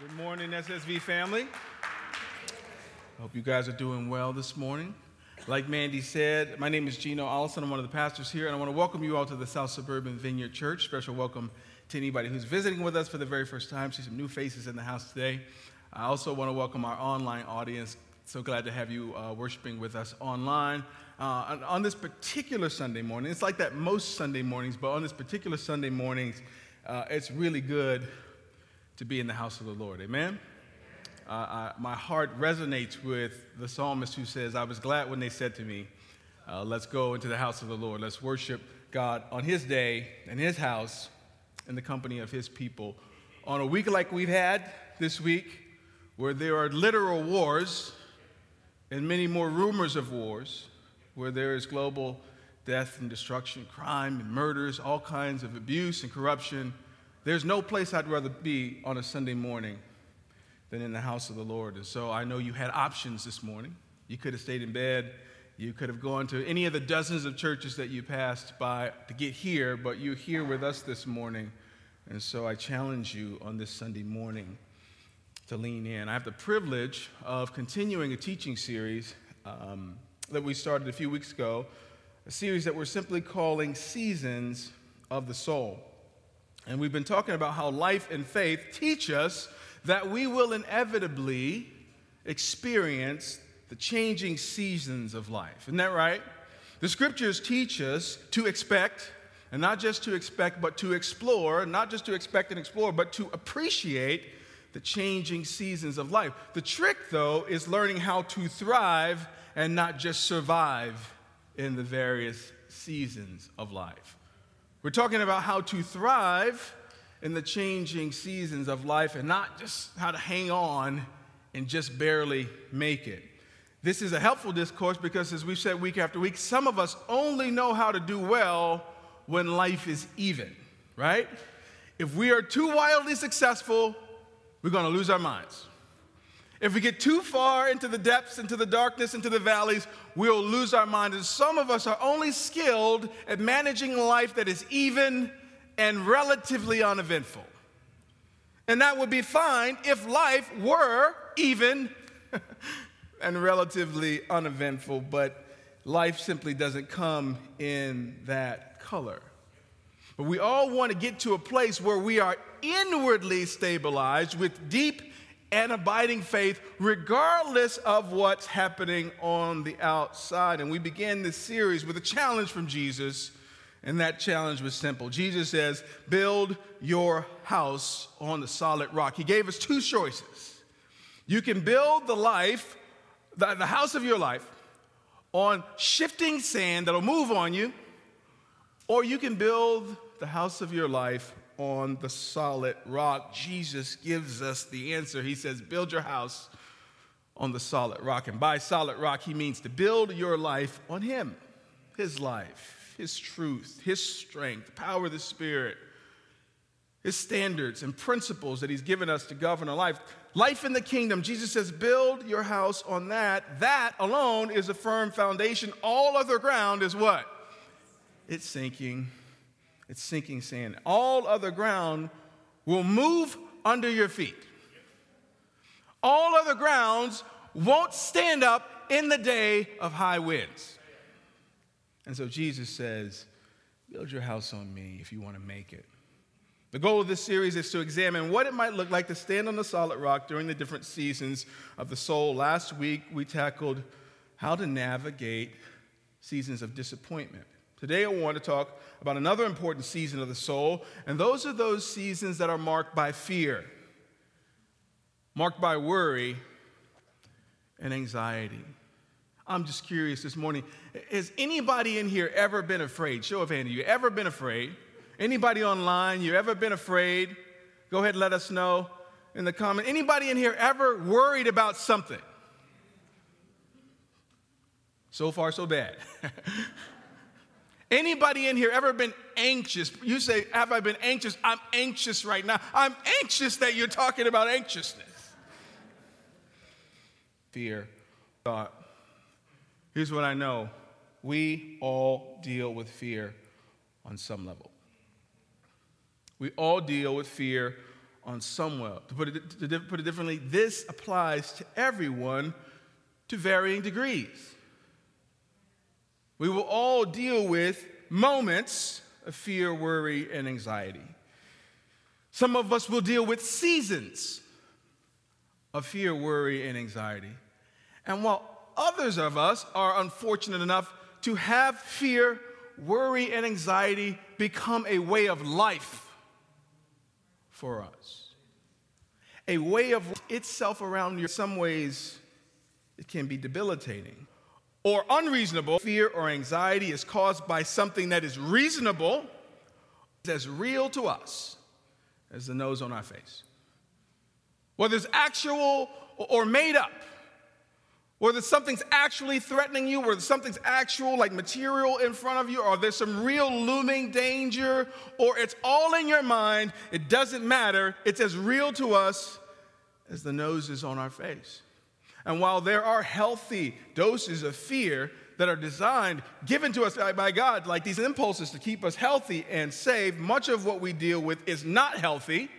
Good morning, SSV family. I hope you guys are doing well this morning. Like Mandy said, my name is Gino Allison. I'm one of the pastors here, and I want to welcome you all to the South Suburban Vineyard Church. Special welcome to anybody who's visiting with us for the very first time. See some new faces in the house today. I also want to welcome our online audience. So glad to have you worshiping with us online. On this particular Sunday morning, it's like that most Sunday mornings, but on this particular Sunday mornings, it's really good to be in the house of the Lord. Amen? My heart resonates with the psalmist who says, I was glad when they said to me, let's go into the house of the Lord. Let's worship God on his day, in his house, in the company of his people. On a week like we've had this week, where there are literal wars and many more rumors of wars, where there is global death and destruction, crime and murders, all kinds of abuse and corruption, there's no place I'd rather be on a Sunday morning than in the house of the Lord. And so I know you had options this morning. You could have stayed in bed. You could have gone to any of the dozens of churches that you passed by to get here, but you're here with us this morning. And so I challenge you on this Sunday morning to lean in. I have the privilege of continuing a teaching series that we started a few weeks ago, a series that we're simply calling Seasons of the Soul. And we've been talking about how life and faith teach us that we will inevitably experience the changing seasons of life. Isn't that right? The scriptures teach us to expect, and not just to expect, but to explore, not just to expect and explore, but to appreciate the changing seasons of life. The trick, though, is learning how to thrive and not just survive in the various seasons of life. We're talking about how to thrive in the changing seasons of life and not just how to hang on and just barely make it. This is a helpful discourse because, as we've said week after week, some of us only know how to do well when life is even, right? If we are too wildly successful, we're going to lose our minds. If we get too far into the depths, into the darkness, into the valleys, we'll lose our minds. And some of us are only skilled at managing a life that is even and relatively uneventful. And that would be fine if life were even and relatively uneventful, but life simply doesn't come in that color. But we all want to get to a place where we are inwardly stabilized with deep and abiding faith, regardless of what's happening on the outside. And we began this series with a challenge from Jesus, and that challenge was simple. Jesus says, build your house on the solid rock. He gave us two choices. You can build the life, the house of your life, on shifting sand that'll move on you, or you can build the house of your life on the solid rock. Jesus gives us the answer. He says, build your house on the solid rock. And by solid rock, he means to build your life on him, his life, his truth, his strength, the power of the Spirit, his standards and principles that he's given us to govern our life. Life in the kingdom, Jesus says, build your house on that. That alone is a firm foundation. All other ground is what? It's sinking. It's sinking sand. All other ground will move under your feet. All other grounds won't stand up in the day of high winds. And so Jesus says, build your house on me if you want to make it. The goal of this series is to examine what it might look like to stand on the solid rock during the different seasons of the soul. Last week, we tackled how to navigate seasons of disappointment. Today I want to talk about another important season of the soul, and those are those seasons that are marked by fear, marked by worry and anxiety. I'm just curious this morning, has anybody in here ever been afraid? Show of hands, you ever been afraid? Anybody online, you ever been afraid? Go ahead, let us know in the comments. Anybody in here ever worried about something? So far, so bad. Anybody in here ever been anxious? You say, have I been anxious? I'm anxious right now. I'm anxious that you're talking about anxiousness. Fear, thought. Here's what I know. We all deal with fear on some level. We all deal with fear on someone. To put it differently, this applies to everyone to varying degrees. We will all deal with moments of fear, worry, and anxiety. Some of us will deal with seasons of fear, worry, and anxiety. And while others of us are unfortunate enough to have fear, worry, and anxiety become a way of life for us. A way of itself around you. In some ways, it can be debilitating or unreasonable. Fear or anxiety is caused by something that is reasonable, as real to us as the nose on our face. Whether it's actual or made up, whether something's actually threatening you, whether something's actual, like material in front of you, or there's some real looming danger, or it's all in your mind, it doesn't matter. It's as real to us as the nose is on our face. And while there are healthy doses of fear that are designed, given to us by God, like these impulses to keep us healthy and safe, much of what we deal with is not healthy.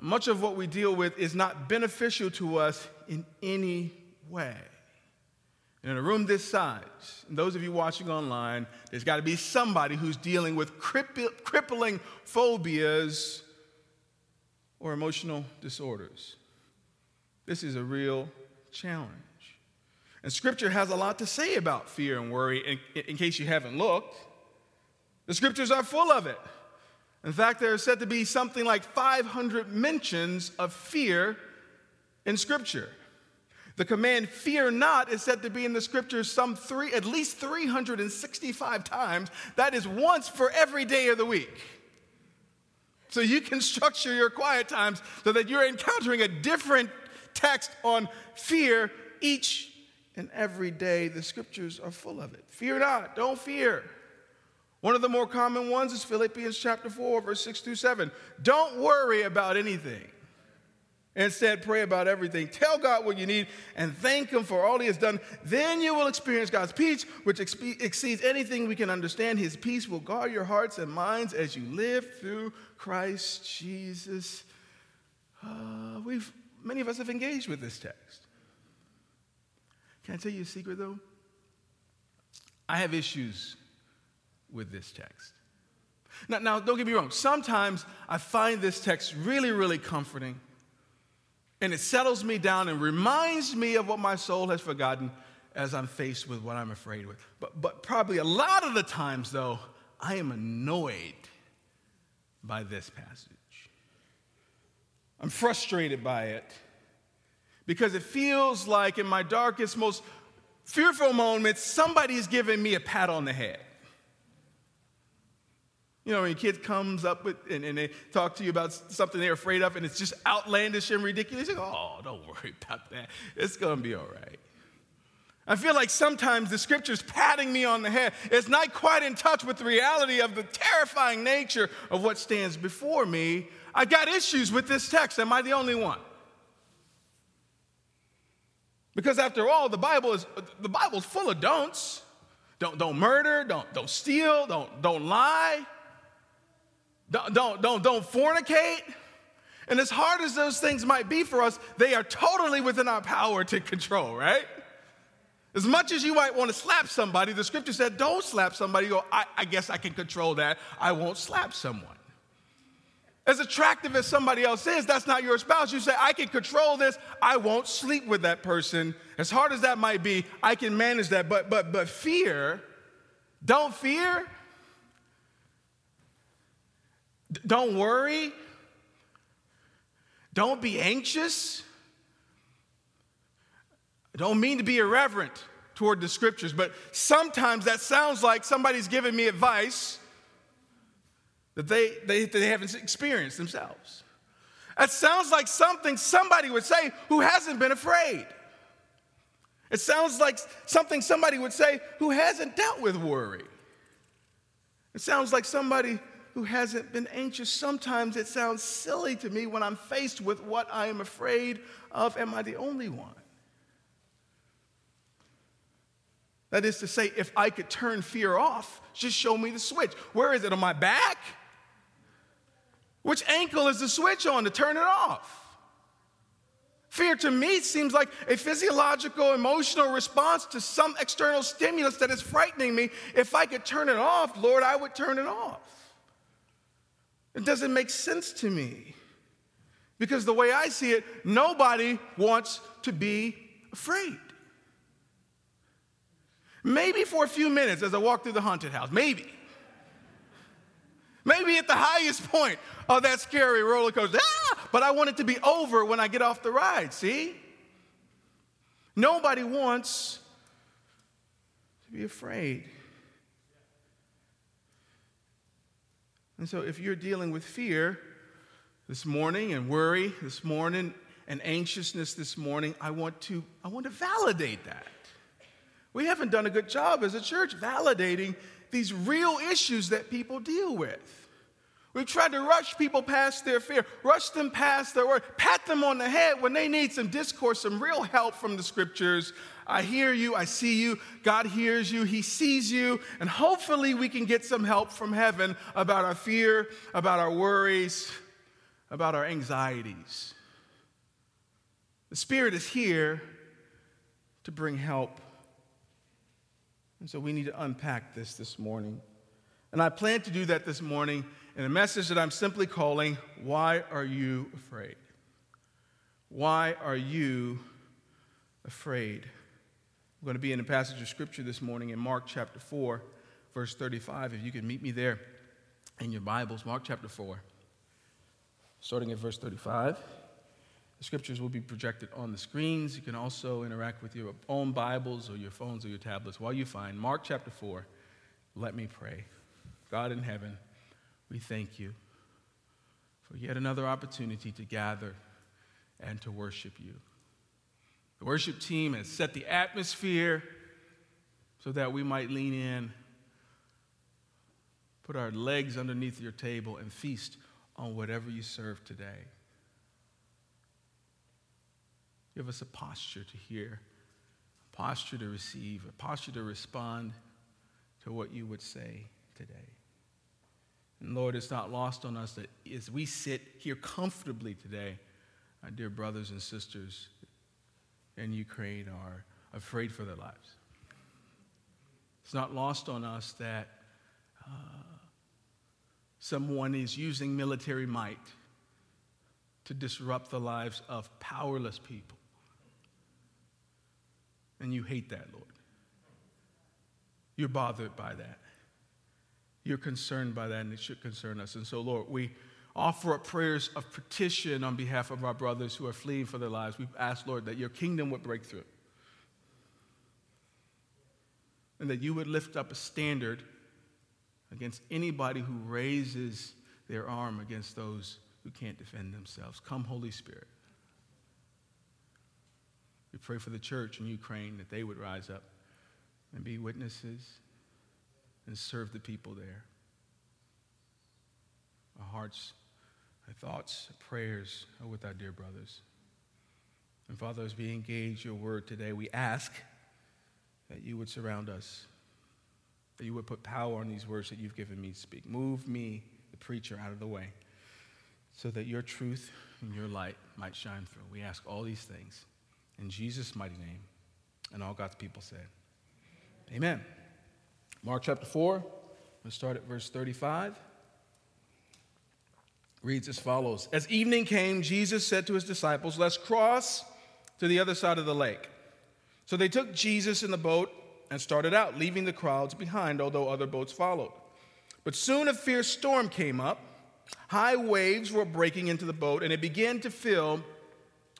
Much of what we deal with is not beneficial to us in any way. And in a room this size, and those of you watching online, there's got to be somebody who's dealing with crippling phobias or emotional disorders. This is a real challenge. And Scripture has a lot to say about fear and worry, in case you haven't looked. The Scriptures are full of it. In fact, there are said to be something like 500 mentions of fear in Scripture. The command, fear not, is said to be in the Scriptures at least 365 times. That is once for every day of the week. So you can structure your quiet times so that you're encountering a different text on fear each and every day. The Scriptures are full of it. Fear not, don't fear. One of the more common ones is Philippians chapter 4, verse 6 through 7. Don't worry about anything. Instead, pray about everything. Tell God what you need and thank Him for all He has done. Then you will experience God's peace, which exceeds anything we can understand. His peace will guard your hearts and minds as you live through Christ Jesus. Many of us have engaged with this text. Can I tell you a secret, though? I have issues with this text. Now, don't get me wrong. Sometimes I find this text really, really comforting. And it settles me down and reminds me of what my soul has forgotten as I'm faced with what I'm afraid with. But probably a lot of the times, though, I am annoyed by this passage. I'm frustrated by it because it feels like in my darkest, most fearful moments, somebody's giving me a pat on the head. You know, when your kid comes up with, and they talk to you about something they're afraid of, and it's just outlandish and ridiculous, you go, oh, don't worry about that. It's going to be all right. I feel like sometimes the Scripture's patting me on the head. It's not quite in touch with the reality of the terrifying nature of what stands before me. I got issues with this text. Am I the only one? Because after all, the Bible's full of don'ts. Don't murder. Don't steal. Don't lie. Don't fornicate. And as hard as those things might be for us, they are totally within our power to control, right? As much as you might want to slap somebody, the Scripture said, don't slap somebody. You go, I guess I can control that. I won't slap someone. As attractive as somebody else is, that's not your spouse. You say, I can control this. I won't sleep with that person. As hard as that might be, I can manage that. But fear, don't fear. Don't worry. Don't be anxious. I don't mean to be irreverent toward the Scriptures, but sometimes that sounds like somebody's giving me advice that they haven't experienced themselves. That sounds like something somebody would say who hasn't been afraid. It sounds like something somebody would say who hasn't dealt with worry. It sounds like somebody who hasn't been anxious. Sometimes it sounds silly to me when I'm faced with what I am afraid of. Am I the only one? That is to say, if I could turn fear off, just show me the switch. Where is it? On my back? Which ankle is the switch on to turn it off? Fear to me seems like a physiological, emotional response to some external stimulus that is frightening me. If I could turn it off, Lord, I would turn it off. It doesn't make sense to me. Because the way I see it, nobody wants to be afraid. Maybe for a few minutes as I walk through the haunted house, maybe. Maybe at the highest point of that scary roller coaster. Ah! But I want it to be over when I get off the ride, see? Nobody wants to be afraid. And so if you're dealing with fear this morning and worry this morning and anxiousness this morning, I want to validate that. We haven't done a good job as a church validating these real issues that people deal with. We've tried to rush people past their fear, rush them past their worry, pat them on the head when they need some discourse, some real help from the scriptures. I hear you, I see you, God hears you, he sees you, and hopefully we can get some help from heaven about our fear, about our worries, about our anxieties. The Spirit is here to bring help. And so we need to unpack this morning. And I plan to do that this morning in a message that I'm simply calling, Why Are You Afraid? Why are you afraid? I'm going to be in a passage of Scripture this morning in Mark chapter 4, verse 35. If you could meet me there in your Bibles, Mark chapter 4, starting at verse 35. The Scriptures will be projected on the screens. You can also interact with your own Bibles or your phones or your tablets while you find Mark chapter 4. Let me pray. God in heaven, we thank you for yet another opportunity to gather and to worship you. The worship team has set the atmosphere so that we might lean in, put our legs underneath your table, and feast on whatever you serve today. Give us a posture to hear, a posture to receive, a posture to respond to what you would say today. And Lord, it's not lost on us that as we sit here comfortably today, our dear brothers and sisters in Ukraine are afraid for their lives. It's not lost on us that someone is using military might to disrupt the lives of powerless people. And you hate that, Lord. You're bothered by that. You're concerned by that, and it should concern us. And so, Lord, we offer up prayers of petition on behalf of our brothers who are fleeing for their lives. We ask, Lord, that your kingdom would break through and that you would lift up a standard against anybody who raises their arm against those who can't defend themselves. Come, Holy Spirit. We pray for the church in Ukraine that they would rise up and be witnesses and serve the people there. Our hearts, our thoughts, our prayers are with our dear brothers. And Father, as we engage your word today, we ask that you would surround us, that you would put power on these words that you've given me to speak. Move me, the preacher, out of the way, so that your truth and your light might shine through. We ask all these things in Jesus' mighty name, and all God's people said, amen. Mark chapter 4, I'm going to start at verse 35. It reads as follows. As evening came, Jesus said to his disciples, let's cross to the other side of the lake. So they took Jesus in the boat and started out, leaving the crowds behind, although other boats followed. But soon a fierce storm came up. High waves were breaking into the boat, and it began to fill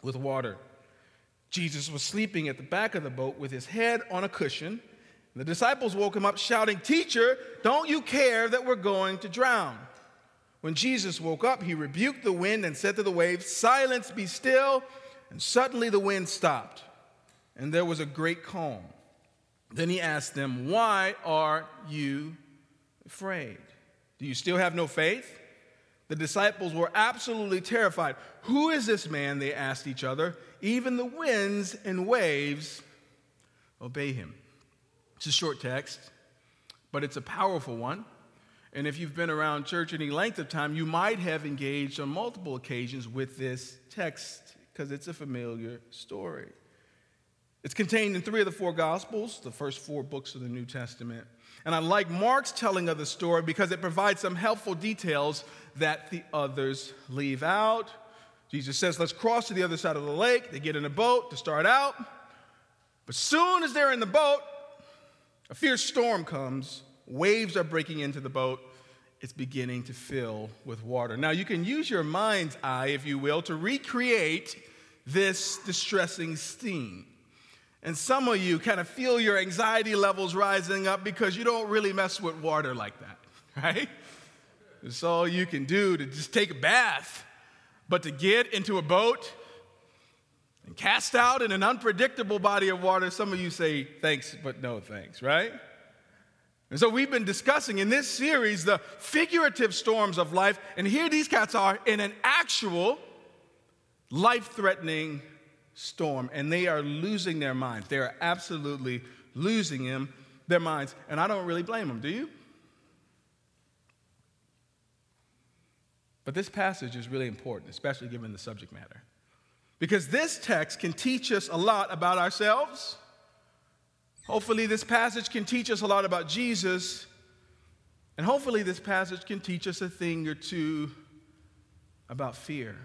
with water. Jesus was sleeping at the back of the boat with his head on a cushion. The disciples woke him up shouting, "Teacher, don't you care that we're going to drown?" When Jesus woke up, he rebuked the wind and said to the waves, "Silence, be still." And suddenly the wind stopped, and there was a great calm. Then he asked them, "Why are you afraid? Do you still have no faith?" The disciples were absolutely terrified. "Who is this man?" they asked each other. "Even the winds and waves obey him." It's a short text, but it's a powerful one. And if you've been around church any length of time, you might have engaged on multiple occasions with this text because it's a familiar story. It's contained in 3 of the 4 Gospels, the first 4 books of the New Testament. And I like Mark's telling of the story because it provides some helpful details that the others leave out. Jesus says, let's cross to the other side of the lake. They get in a boat to start out. But soon as they're in the boat, a fierce storm comes. Waves are breaking into the boat. It's beginning to fill with water. Now, you can use your mind's eye, if you will, to recreate this distressing scene. And some of you kind of feel your anxiety levels rising up because you don't really mess with water like that, right? It's all you can do to just take a bath. But to get into a boat and cast out in an unpredictable body of water, some of you say, thanks, but no thanks, right? And so we've been discussing in this series the figurative storms of life, and here these cats are in an actual life-threatening storm, and they are losing their minds. They are absolutely losing their minds, and I don't really blame them, do you? But this passage is really important, especially given the subject matter, because this text can teach us a lot about ourselves. Hopefully this passage can teach us a lot about Jesus, and hopefully this passage can teach us a thing or two about fear.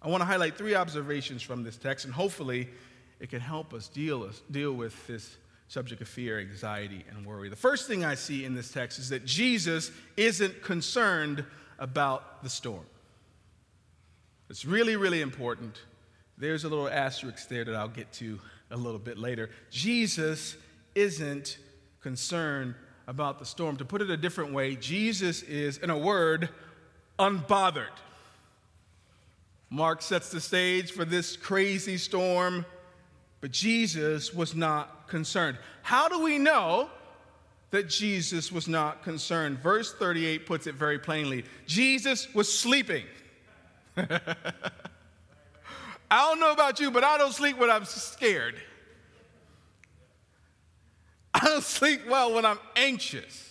I want to highlight 3 observations from this text, and hopefully it can help us deal with this subject of fear, anxiety, and worry. The first thing I see in this text is that Jesus isn't concerned about the storm. It's really, really important. There's a little asterisk there that I'll get to a little bit later. Jesus isn't concerned about the storm. To put it a different way, Jesus is, in a word, unbothered. Mark sets the stage for this crazy storm, but Jesus was not concerned. How do we know that Jesus was not concerned? Verse 38 puts it very plainly. Jesus was sleeping. I don't know about you, but I don't sleep when I'm scared. I don't sleep well when I'm anxious.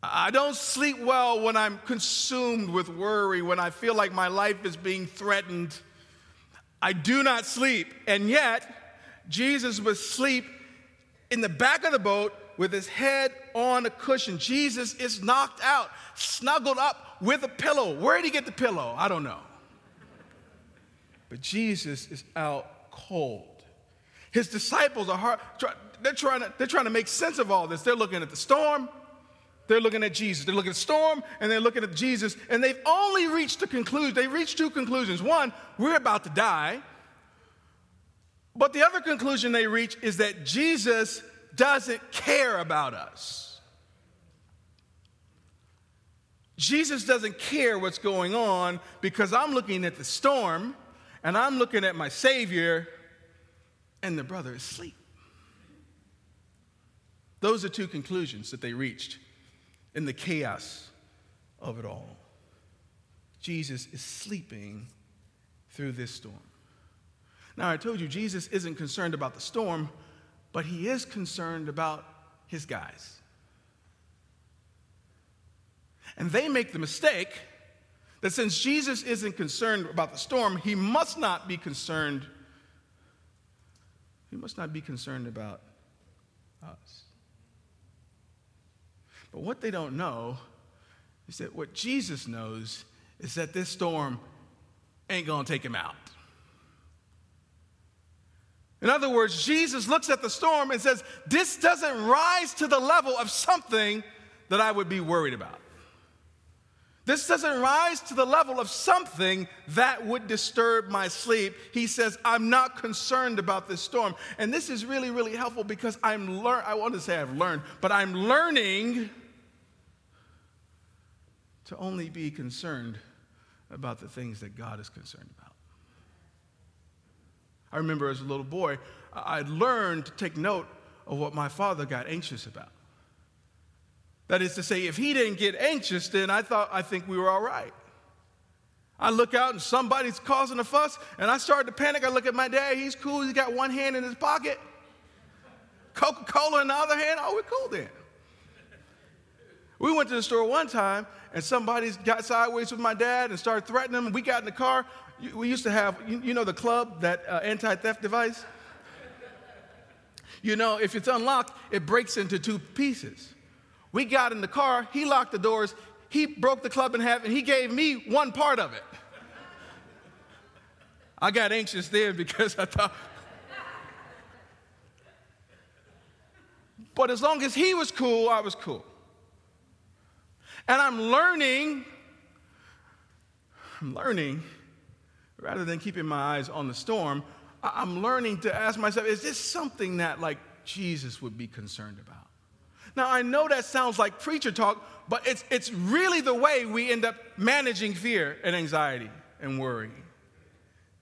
I don't sleep well when I'm consumed with worry, when I feel like my life is being threatened. I do not sleep. And yet, Jesus was asleep in the back of the boat with his head on a cushion. Jesus is knocked out, snuggled up with a pillow. Where did he get the pillow? I don't know. But Jesus is out cold. His disciples are they're trying to make sense of all this. They're looking at the storm. They're looking at Jesus. They're looking at the storm, and they're looking at Jesus, and they've only reached a conclusion. They've reached 2 conclusions. One, we're about to die. But the other conclusion they reach is that Jesus doesn't care about us. Jesus doesn't care what's going on because I'm looking at the storm, and I'm looking at my Savior, and the brother is asleep. Those are 2 conclusions that they reached in the chaos of it all. Jesus is sleeping through this storm. Now, I told you Jesus isn't concerned about the storm, but he is concerned about his guys. And they make the mistake that since Jesus isn't concerned about the storm, he must not be concerned. He must not be concerned about us. But what they don't know is that what Jesus knows is that this storm ain't going to take him out. In other words, Jesus looks at the storm and says, this doesn't rise to the level of something that I would be worried about. This doesn't rise to the level of something that would disturb my sleep. He says, I'm not concerned about this storm. And this is really, really helpful because I'm learning to only be concerned about the things that God is concerned about. I remember as a little boy, I learned to take note of what my father got anxious about. That is to say, if he didn't get anxious, then I think we were all right. I look out and somebody's causing a fuss, and I started to panic. I look at my dad. He's cool. He's got one hand in his pocket. Coca-Cola in the other hand. Oh, we're cool then. We went to the store one time, and somebody got sideways with my dad and started threatening him. We got in the car. We used to have, you know, the club, that anti-theft device? You know, if it's unlocked, it breaks into two pieces. We got in the car. He locked the doors. He broke the club in half, and he gave me one part of it. I got anxious then because I thought. But as long as he was cool, I was cool. And I'm learning, rather than keeping my eyes on the storm, I'm learning to ask myself, is this something that, like, Jesus would be concerned about? Now, I know that sounds like preacher talk, but it's really the way we end up managing fear and anxiety and worry.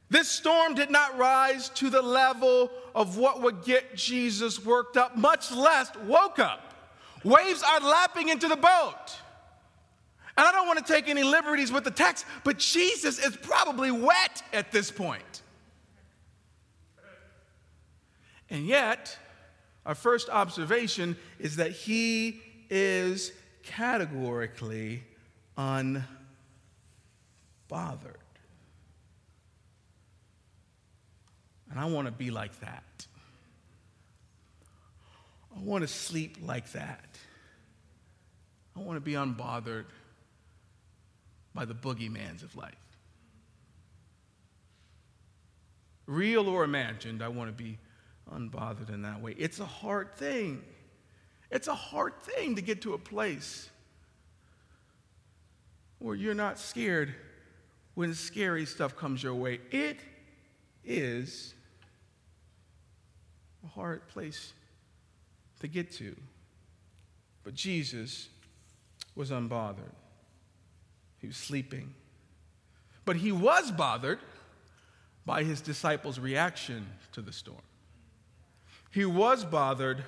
This storm did not rise to the level of what would get Jesus worked up, much less woke up. Waves are lapping into the boat. And I don't want to take any liberties with the text, but Jesus is probably wet at this point. And yet, our first observation is that he is categorically unbothered. And I want to be like that. I want to sleep like that. I want to be unbothered by the boogeymans of life. Real or imagined, I want to be unbothered in that way. It's a hard thing. It's a hard thing to get to a place where you're not scared when scary stuff comes your way. It is a hard place to get to. But Jesus was unbothered. He was sleeping. But he was bothered by his disciples' reaction to the storm. He was bothered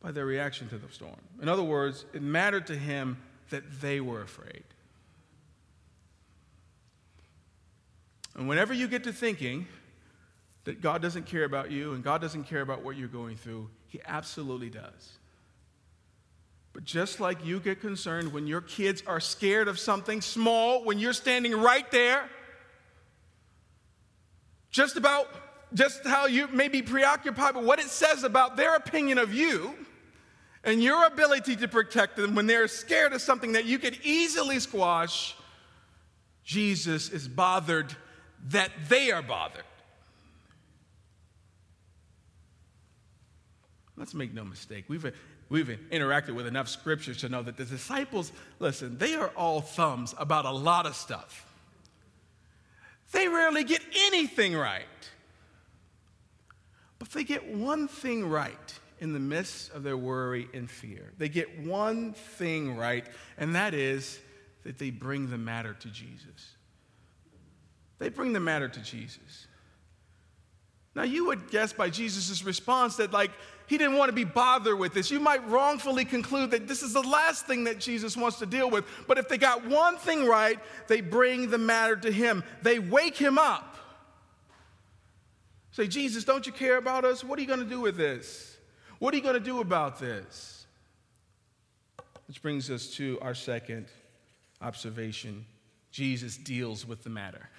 by their reaction to the storm. In other words, it mattered to him that they were afraid. And whenever you get to thinking that God doesn't care about you and God doesn't care about what you're going through, he absolutely does. But just like you get concerned when your kids are scared of something small, when you're standing right there, just how you may be preoccupied with what it says about their opinion of you and your ability to protect them when they're scared of something that you could easily squash, Jesus is bothered that they are bothered. Let's make no mistake. We've interacted with enough scriptures to know that the disciples, listen, they are all thumbs about a lot of stuff. They rarely get anything right. But they get one thing right in the midst of their worry and fear. They get one thing right, and that is that they bring the matter to Jesus. They bring the matter to Jesus. Now, you would guess by Jesus' response that, like, he didn't want to be bothered with this. You might wrongfully conclude that this is the last thing that Jesus wants to deal with. But if they got one thing right, they bring the matter to him. They wake him up. Say, Jesus, don't you care about us? What are you going to do with this? What are you going to do about this? Which brings us to our second observation. Jesus deals with the matter.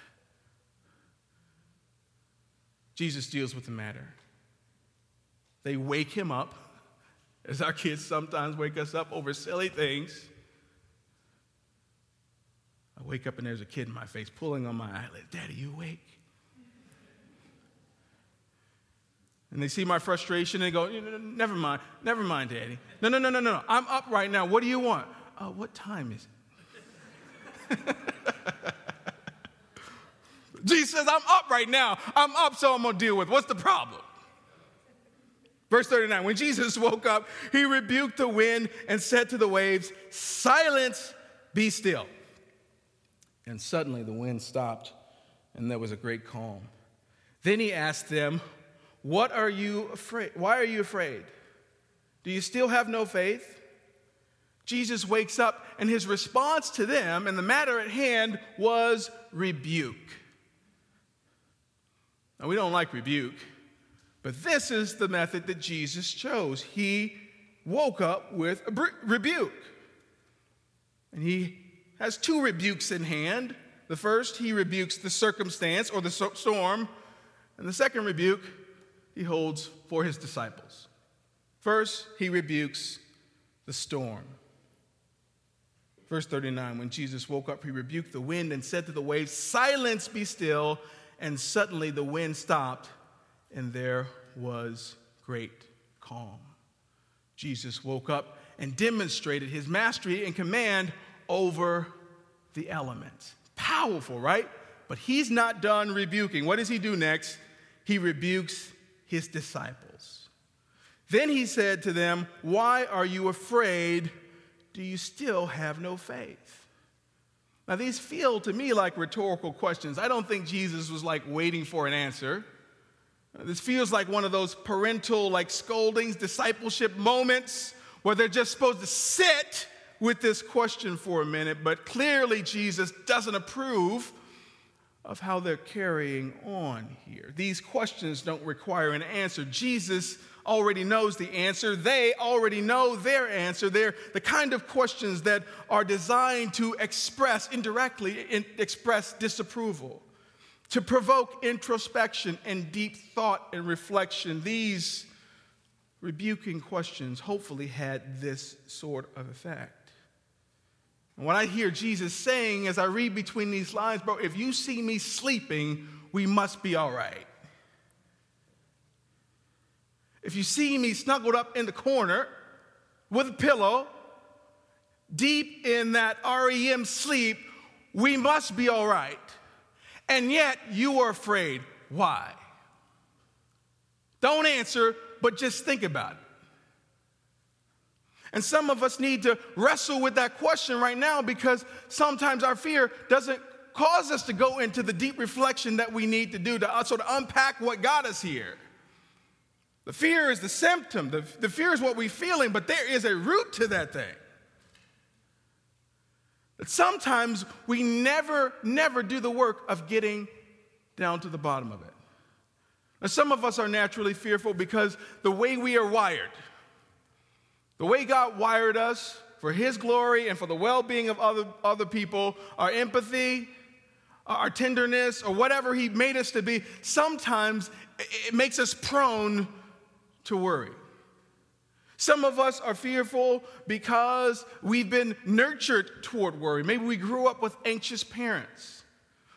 Jesus deals with the matter. They wake him up, as our kids sometimes wake us up over silly things. I wake up and there's a kid in my face pulling on my eyelid. Daddy, you awake? And they see my frustration and they go, never mind, Daddy. No, I'm up right now. What do you want? What time is it? Jesus says, I'm up right now. I'm up, so I'm going to deal with it. What's the problem? Verse 39, when Jesus woke up, he rebuked the wind and said to the waves, silence, be still. And suddenly the wind stopped, and there was a great calm. Then he asked them, what are you afraid? Why are you afraid? Do you still have no faith? Jesus wakes up, and his response to them and the matter at hand was rebuke. Now, we don't like rebuke. But this is the method that Jesus chose. He woke up with a rebuke. And he has two rebukes in hand. The first, he rebukes the circumstance or the storm. And the second rebuke, he holds for his disciples. First, he rebukes the storm. Verse 39, when Jesus woke up, he rebuked the wind and said to the waves, "Silence, be still." And suddenly the wind stopped, and there was great calm. Jesus woke up and demonstrated his mastery and command over the elements. Powerful, right? But he's not done rebuking. What does he do next? He rebukes his disciples. Then he said to them, "Why are you afraid? Do you still have no faith?" Now, these feel to me like rhetorical questions. I don't think Jesus was like waiting for an answer. This feels like one of those parental like scoldings, discipleship moments where they're just supposed to sit with this question for a minute, but clearly Jesus doesn't approve of how they're carrying on here. These questions don't require an answer. Jesus already knows the answer. They already know their answer. They're the kind of questions that are designed to express, indirectly express disapproval, to provoke introspection and deep thought and reflection. These rebuking questions hopefully had this sort of effect. And what I hear Jesus saying as I read between these lines, bro, if you see me sleeping, we must be all right. If you see me snuggled up in the corner with a pillow, deep in that REM sleep, we must be all right. And yet you are afraid. Why? Don't answer, but just think about it. And some of us need to wrestle with that question right now, because sometimes our fear doesn't cause us to go into the deep reflection that we need to do to sort of unpack what got us here. The fear is the symptom. The fear is what we're feeling, but there is a root to that thing. But sometimes we never do the work of getting down to the bottom of it. Now, some of us are naturally fearful because the way we are wired, the way God wired us for his glory and for the well-being of other people, our empathy, our tenderness, or whatever he made us to be, sometimes it makes us prone to worry. Some of us are fearful because we've been nurtured toward worry. Maybe we grew up with anxious parents,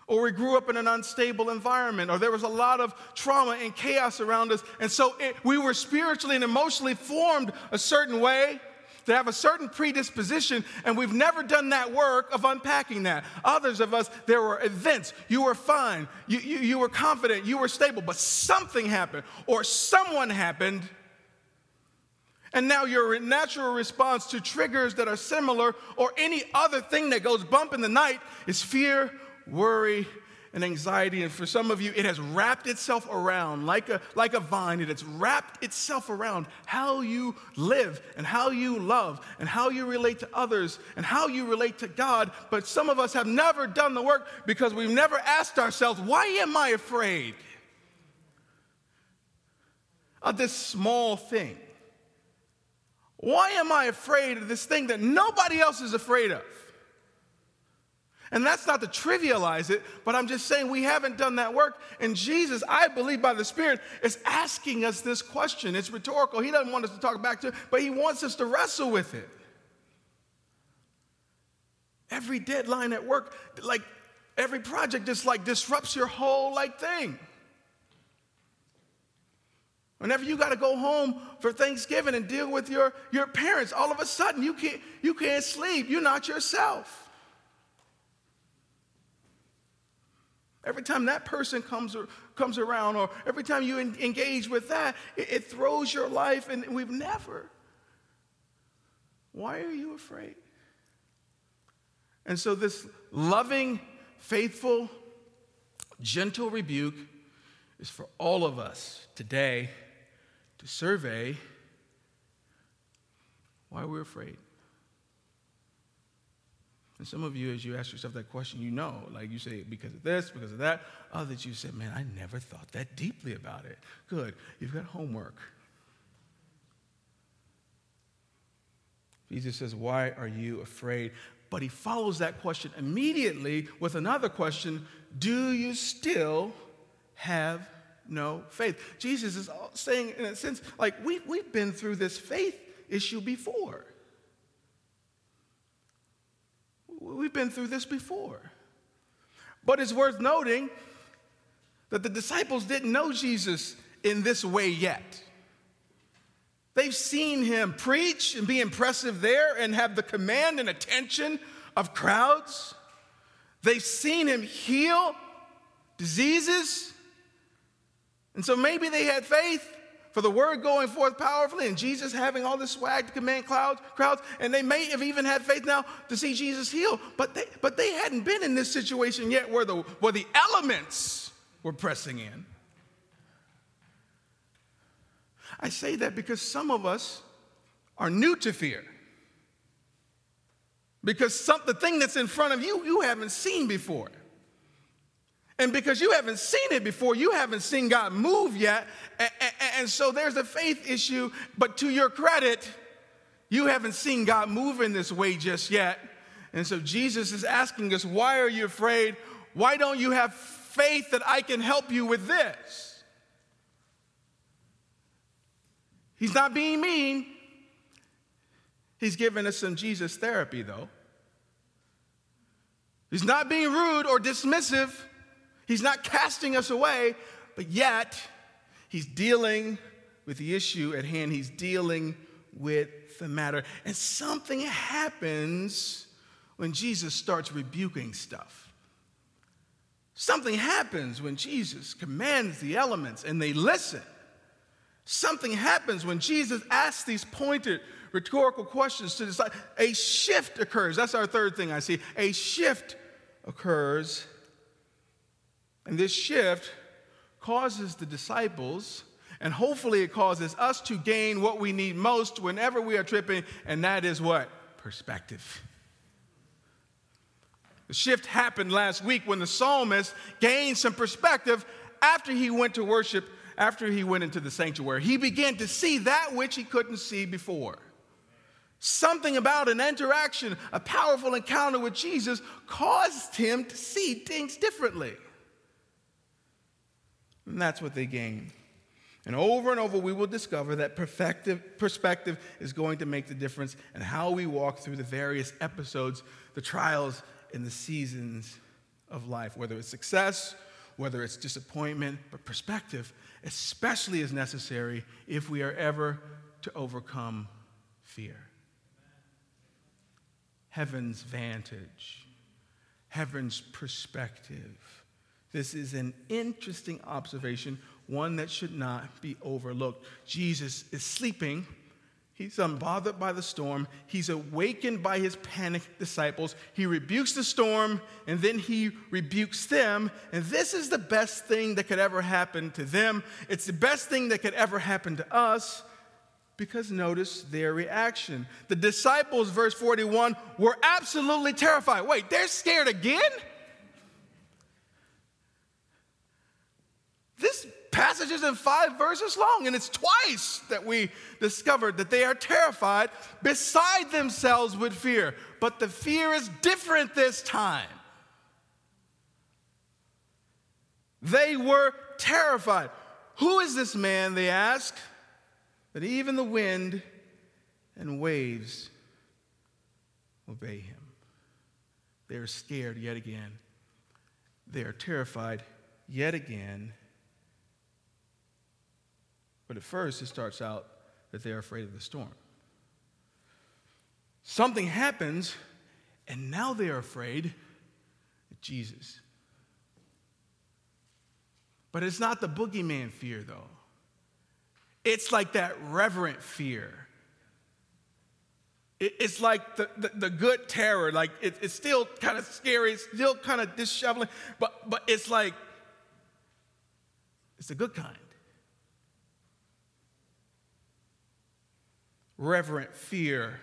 or we grew up in an unstable environment, or there was a lot of trauma and chaos around us. And so we were spiritually and emotionally formed a certain way to have a certain predisposition, and we've never done that work of unpacking that. Others of us, there were events. You were fine. You were confident. You were stable. But something happened, or someone happened, and now your natural response to triggers that are similar or any other thing that goes bump in the night is fear, worry, and anxiety. And for some of you, it has wrapped itself around like a vine. It has wrapped itself around how you live and how you love and how you relate to others and how you relate to God. But some of us have never done the work because we've never asked ourselves, why am I afraid of this small thing? Why am I afraid of this thing that nobody else is afraid of? And that's not to trivialize it, but I'm just saying we haven't done that work. And Jesus, I believe by the Spirit, is asking us this question. It's rhetorical. He doesn't want us to talk back to it, but he wants us to wrestle with it. Every deadline at work, like every project just like disrupts your whole like thing. Whenever you got to go home for Thanksgiving and deal with your parents, all of a sudden you can't sleep. You're not yourself. Every time that person comes around, or every time you engage with that, it throws your life, and we've never. Why are you afraid? And so this loving, faithful, gentle rebuke is for all of us today to survey why we're afraid. And some of you, as you ask yourself that question, you know, like you say, because of this, because of that. Others, you say, man, I never thought that deeply about it. Good. You've got homework. Jesus says, why are you afraid? But he follows that question immediately with another question, do you still have no faith? Jesus is saying, in a sense, like we've been through this faith issue before. We've been through this before. But it's worth noting that the disciples didn't know Jesus in this way yet. They've seen him preach and be impressive there and have the command and attention of crowds. They've seen him heal diseases. And so maybe they had faith for the word going forth powerfully and Jesus having all this swag to command crowds. And they may have even had faith now to see Jesus heal. But they hadn't been in this situation yet where the elements were pressing in. I say that because some of us are new to fear. Because the thing that's in front of you, you haven't seen before. And because you haven't seen it before, you haven't seen God move yet. And so there's a faith issue. But to your credit, you haven't seen God move in this way just yet. And so Jesus is asking us, why are you afraid? Why don't you have faith that I can help you with this? He's not being mean. He's giving us some Jesus therapy, though. He's not being rude or dismissive. He's not casting us away, but yet he's dealing with the issue at hand. He's dealing with the matter. And something happens when Jesus starts rebuking stuff. Something happens when Jesus commands the elements and they listen. Something happens when Jesus asks these pointed rhetorical questions to decide. A shift occurs. That's our third thing I see. A shift occurs. And this shift causes the disciples, and hopefully it causes us to gain what we need most whenever we are tripping, and that is what? Perspective. The shift happened last week when the psalmist gained some perspective after he went to worship, after he went into the sanctuary. He began to see that which he couldn't see before. Something about an interaction, a powerful encounter with Jesus caused him to see things differently. And that's what they gain. And over we will discover that perspective is going to make the difference in how we walk through the various episodes, the trials, and the seasons of life. Whether it's success, whether it's disappointment, but perspective especially is necessary if we are ever to overcome fear. Heaven's vantage, heaven's perspective. This is an interesting observation, one that should not be overlooked. Jesus is sleeping. He's unbothered by the storm. He's awakened by his panicked disciples. He rebukes the storm, and then he rebukes them. And this is the best thing that could ever happen to them. It's the best thing that could ever happen to us, because notice their reaction. The disciples, verse 41, were absolutely terrified. Wait, they're scared again? This passage is in 5 verses long, and it's twice that we discovered that they are terrified, beside themselves with fear. But the fear is different this time. They were terrified. Who is this man, they ask, that even the wind and waves obey him? They're scared yet again. They are terrified yet again. But at first, it starts out that they're afraid of the storm. Something happens, and now they're afraid of Jesus. But it's not the boogeyman fear, though. It's like that reverent fear. It's like the good terror. Like it's still kind of scary. It's still kind of disheveling. But it's like, it's the good kind. Reverent fear,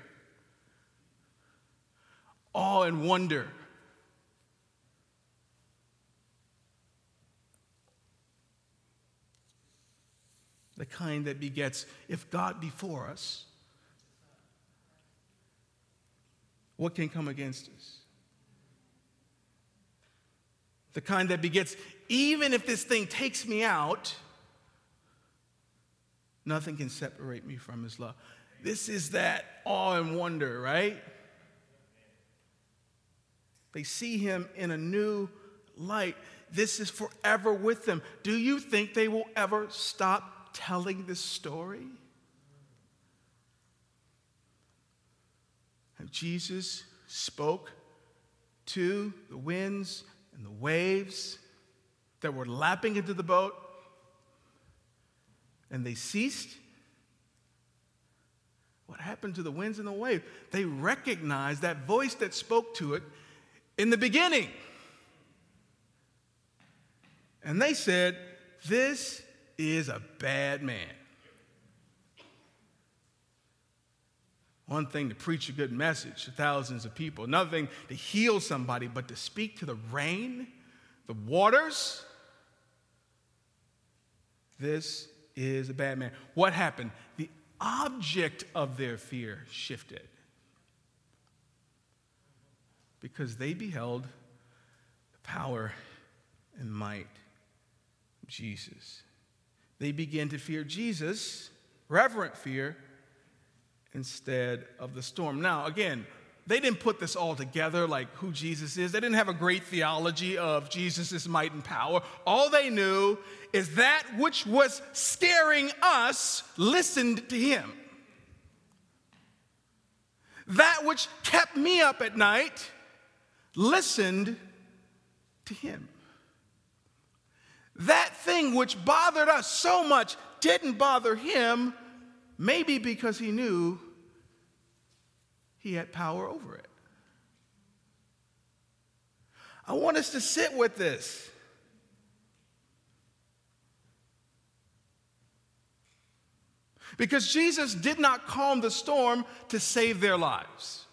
awe and wonder. The kind that begets, if God be for us, what can come against us? The kind that begets, even if this thing takes me out, nothing can separate me from his love. This is that awe and wonder, right? They see him in a new light. This is forever with them. Do you think they will ever stop telling this story? And Jesus spoke to the winds and the waves that were lapping into the boat, and they ceased. What happened to the winds and the waves? They recognized that voice that spoke to it in the beginning. And they said, "This is a bad man." One thing to preach a good message to thousands of people. Another thing to heal somebody, but to speak to the rain, the waters. This is a bad man. What happened? The object of their fear shifted, because they beheld the power and might of Jesus. They began to fear Jesus, reverent fear, instead of the storm. Now, again, they didn't put this all together like who Jesus is. They didn't have a great theology of Jesus' might and power. All they knew is that which was scaring us listened to him. That which kept me up at night listened to him. That thing which bothered us so much didn't bother him. Maybe because he knew he had power over it. I want us to sit with this. Because Jesus did not calm the storm to save their lives.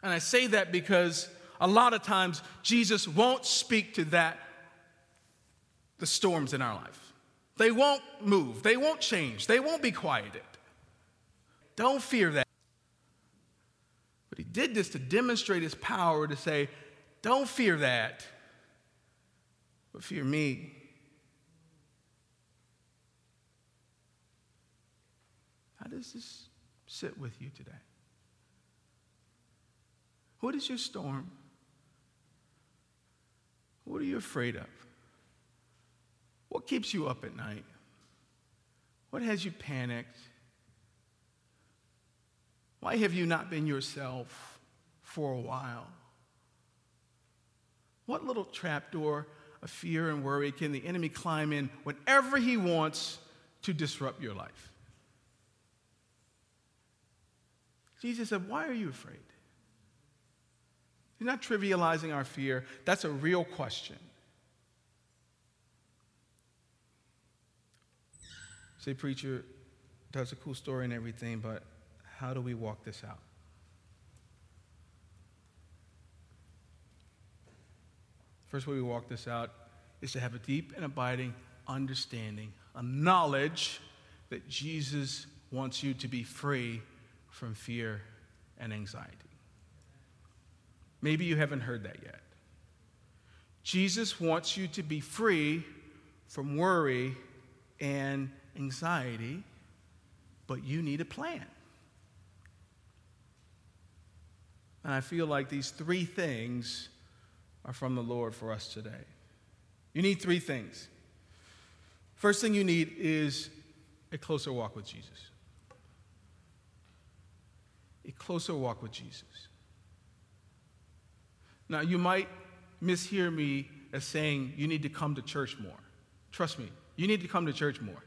And I say that because a lot of times Jesus won't speak to that, the storms in our life. They won't move. They won't change. They won't be quieted. Don't fear that. But he did this to demonstrate his power, to say, don't fear that, but fear me. How does this sit with you today? What is your storm? What are you afraid of? What keeps you up at night? What has you panicked? Why have you not been yourself for a while? What little trapdoor of fear and worry can the enemy climb in whenever he wants to disrupt your life? Jesus said, "Why are you afraid?" He's not trivializing our fear. That's a real question. Say, "Preacher, that's a cool story and everything, but how do we walk this out?" First way we walk this out is to have a deep and abiding understanding, a knowledge that Jesus wants you to be free from fear and anxiety. Maybe you haven't heard that yet. Jesus wants you to be free from worry and anxiety, but you need a plan. And I feel like these three things are from the Lord for us today. You need three things. First thing you need is a closer walk with Jesus. A closer walk with Jesus. Now, you might mishear me as saying you need to come to church more. Trust me, you need to come to church more.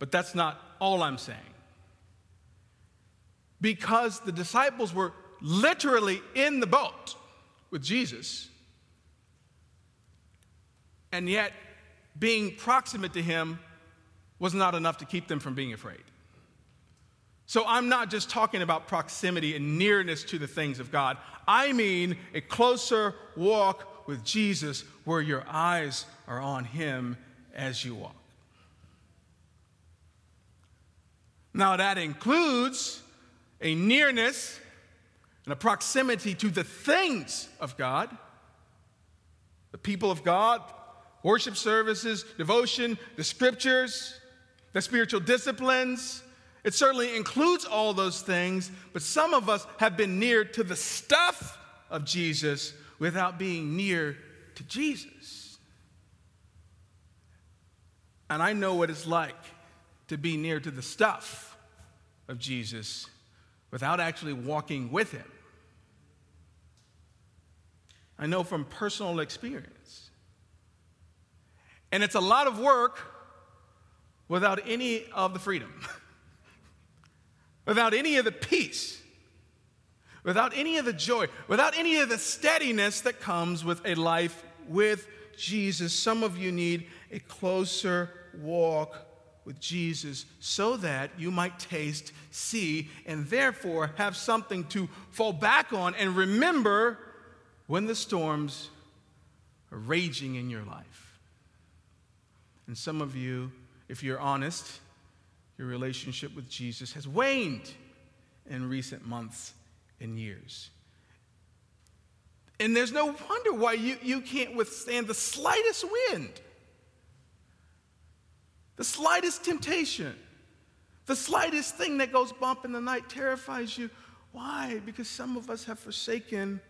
But that's not all I'm saying. Because the disciples were literally in the boat with Jesus, and yet being proximate to him was not enough to keep them from being afraid. So I'm not just talking about proximity and nearness to the things of God. I mean a closer walk with Jesus where your eyes are on him as you walk. Now, that includes a nearness and a proximity to the things of God, the people of God, worship services, devotion, the scriptures, the spiritual disciplines. It certainly includes all those things, but some of us have been near to the stuff of Jesus without being near to Jesus. And I know what it's like to be near to the stuff of Jesus without actually walking with him. I know from personal experience. And it's a lot of work without any of the freedom, without any of the peace, without any of the joy, without any of the steadiness that comes with a life with Jesus. Some of you need a closer walk with Jesus so that you might taste, see, and therefore have something to fall back on and remember when the storms are raging in your life. And some of you, if you're honest, your relationship with Jesus has waned in recent months and years. And there's no wonder why you can't withstand the slightest wind, the slightest temptation, the slightest thing that goes bump in the night terrifies you. Why? Because some of us have forsaken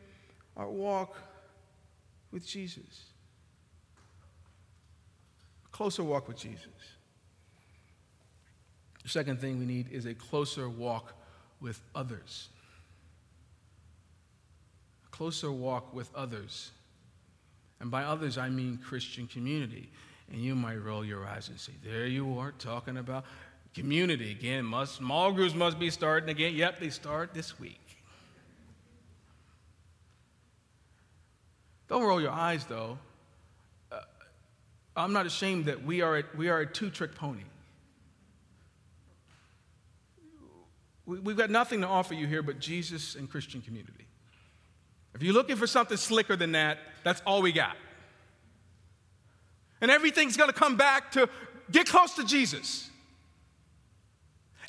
our walk with Jesus. A closer walk with Jesus. The second thing we need is a closer walk with others. A closer walk with others. And by others, I mean Christian community. And you might roll your eyes and say, there you are talking about community again. Small groups must be starting again. Yep, they start this week. Don't roll your eyes, though. I'm not ashamed that we are a two-trick pony. We've got nothing to offer you here but Jesus and Christian community. If you're looking for something slicker than that, that's all we got. And everything's going to come back to get close to Jesus.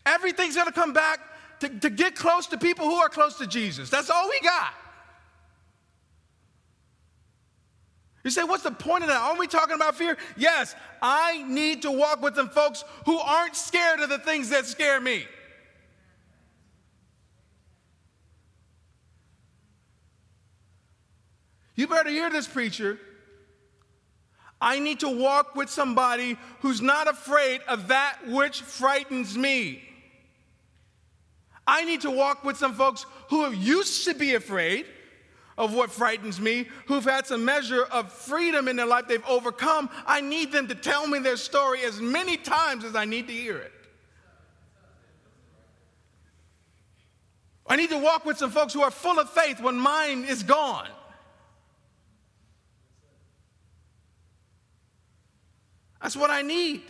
Everything's going to come back to get close to people who are close to Jesus. That's all we got. You say, what's the point of that? Aren't we talking about fear? Yes, I need to walk with them folks who aren't scared of the things that scare me. You better hear this, preacher. I need to walk with somebody who's not afraid of that which frightens me. I need to walk with some folks who used to be afraid of what frightens me, who've had some measure of freedom in their life they've overcome. I need them to tell me their story as many times as I need to hear it. I need to walk with some folks who are full of faith when mine is gone. That's what I need.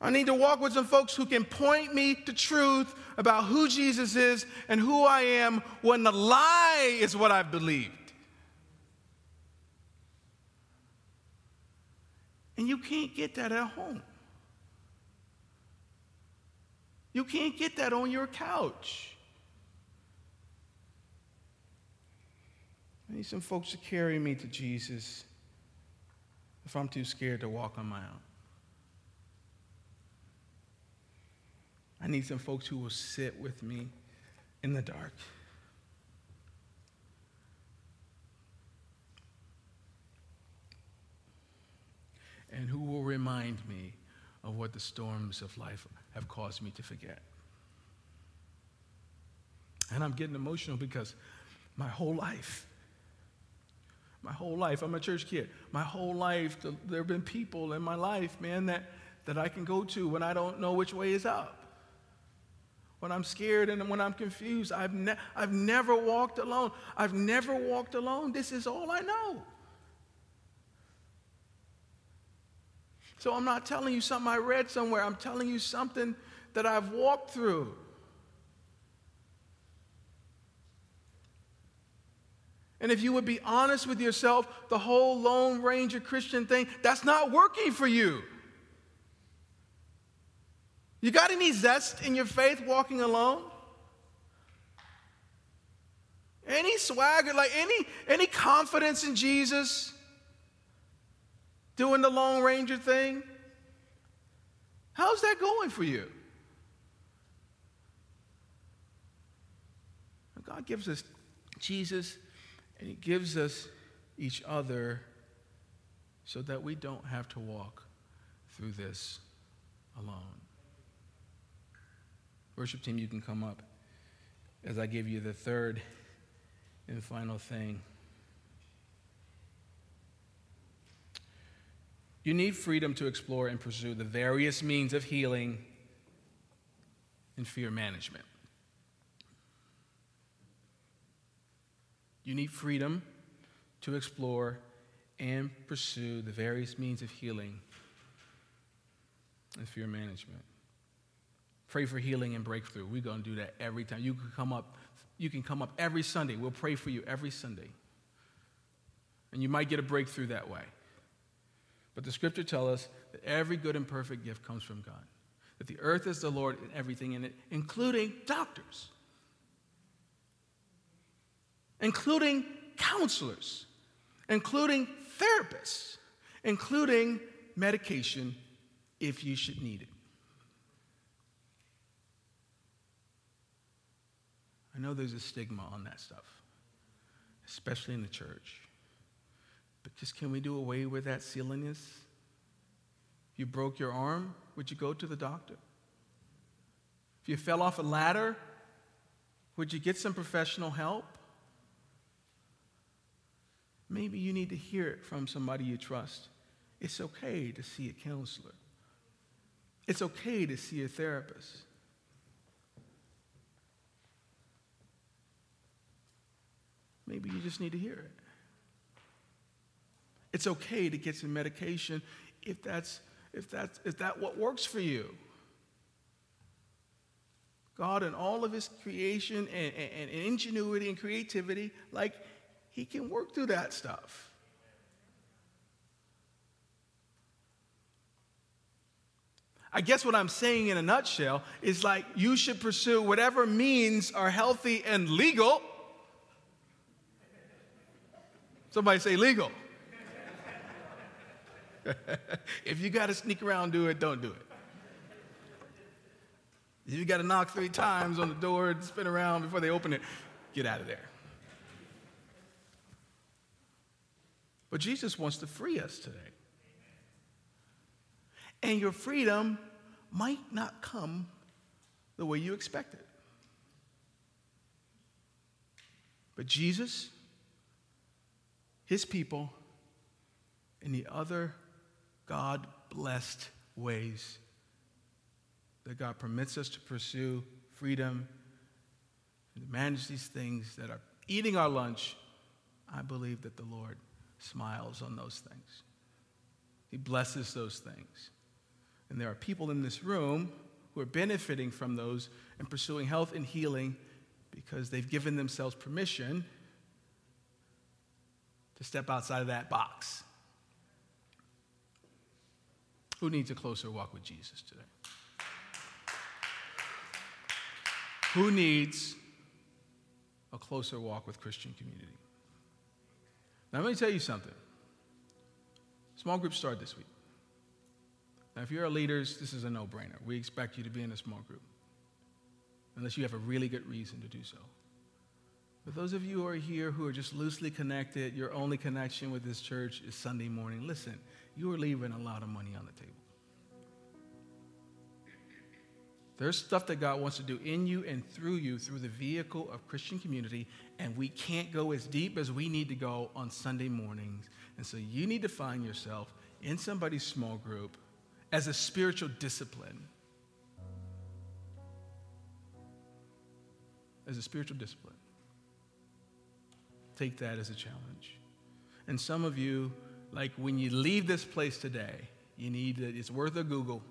I need to walk with some folks who can point me to truth about who Jesus is and who I am when the lie is what I've believed. And you can't get that at home. You can't get that on your couch. I need some folks to carry me to Jesus if I'm too scared to walk on my own. I need some folks who will sit with me in the dark. And who will remind me of what the storms of life have caused me to forget. And I'm getting emotional because my whole life, I'm a church kid. My whole life, there have been people in my life, man, that I can go to when I don't know which way is up. When I'm scared and when I'm confused, I've never walked alone. I've never walked alone. This is all I know. So I'm not telling you something I read somewhere. I'm telling you something that I've walked through. And if you would be honest with yourself, the whole Lone Ranger Christian thing, that's not working for you. You got any zest in your faith walking alone? Any swagger, like any confidence in Jesus doing the Lone Ranger thing? How's that going for you? God gives us Jesus, and he gives us each other so that we don't have to walk through this alone. Worship team, you can come up as I give you the third and final thing. You need freedom to explore and pursue the various means of healing and fear management. You need freedom to explore and pursue the various means of healing and fear management. Pray for healing and breakthrough. We're going to do that every time. You can come up every Sunday. We'll pray for you every Sunday. And you might get a breakthrough that way. But the scripture tells us that every good and perfect gift comes from God. That the earth is the Lord and everything in it, including doctors, including counselors, including therapists, including medication if you should need it. I know there's a stigma on that stuff, especially in the church. But just can we do away with that silliness? If you broke your arm, would you go to the doctor? If you fell off a ladder, would you get some professional help? Maybe you need to hear it from somebody you trust. It's okay to see a counselor. It's okay to see a therapist. Maybe you just need to hear it. It's okay to get some medication if that's what works for you. God and all of his creation and ingenuity and creativity, like, he can work through that stuff. I guess what I'm saying in a nutshell is, like, you should pursue whatever means are healthy and legal. Somebody say legal. If you got to sneak around, do it, don't do it. If you got to knock 3 times on the door and spin around before they open it, get out of there. But Jesus wants to free us today. And your freedom might not come the way you expected. But Jesus, his people, in the other God-blessed ways that God permits us to pursue freedom and to manage these things that are eating our lunch, I believe that the Lord smiles on those things. He blesses those things. And there are people in this room who are benefiting from those and pursuing health and healing because they've given themselves permission to step outside of that box. Who needs a closer walk with Jesus today? Who needs a closer walk with Christian community? Now, let me tell you something. Small groups start this week. Now, if you're our leaders, this is a no-brainer. We expect you to be in a small group, unless you have a really good reason to do so. But those of you who are here who are just loosely connected, your only connection with this church is Sunday morning. Listen, you are leaving a lot of money on the table. There's stuff that God wants to do in you and through you through the vehicle of Christian community, and we can't go as deep as we need to go on Sunday mornings. And so you need to find yourself in somebody's small group as a spiritual discipline. As a spiritual discipline. Take that as a challenge. And some of you, like, when you leave this place today, you need to, it's worth a Google,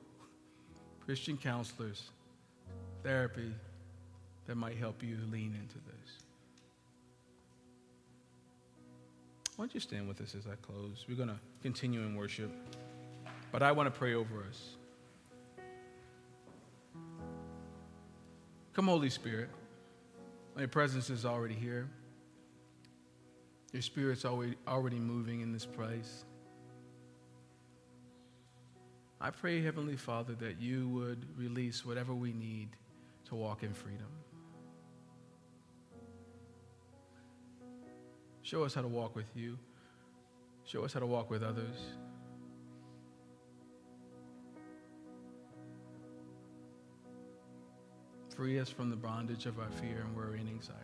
Christian counselors, therapy that might help you lean into this. Why don't you stand with us as I close? We're going to continue in worship, but I want to pray over us. Come, Holy Spirit. Your presence is already here. Your Spirit's already moving in this place. I pray, Heavenly Father, that you would release whatever we need to walk in freedom. Show us how to walk with you. Show us how to walk with others. Free us from the bondage of our fear and worry and anxiety.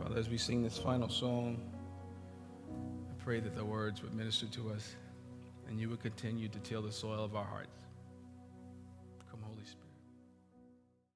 Father, as we sing this final song, I pray that the words would minister to us and you would continue to till the soil of our hearts.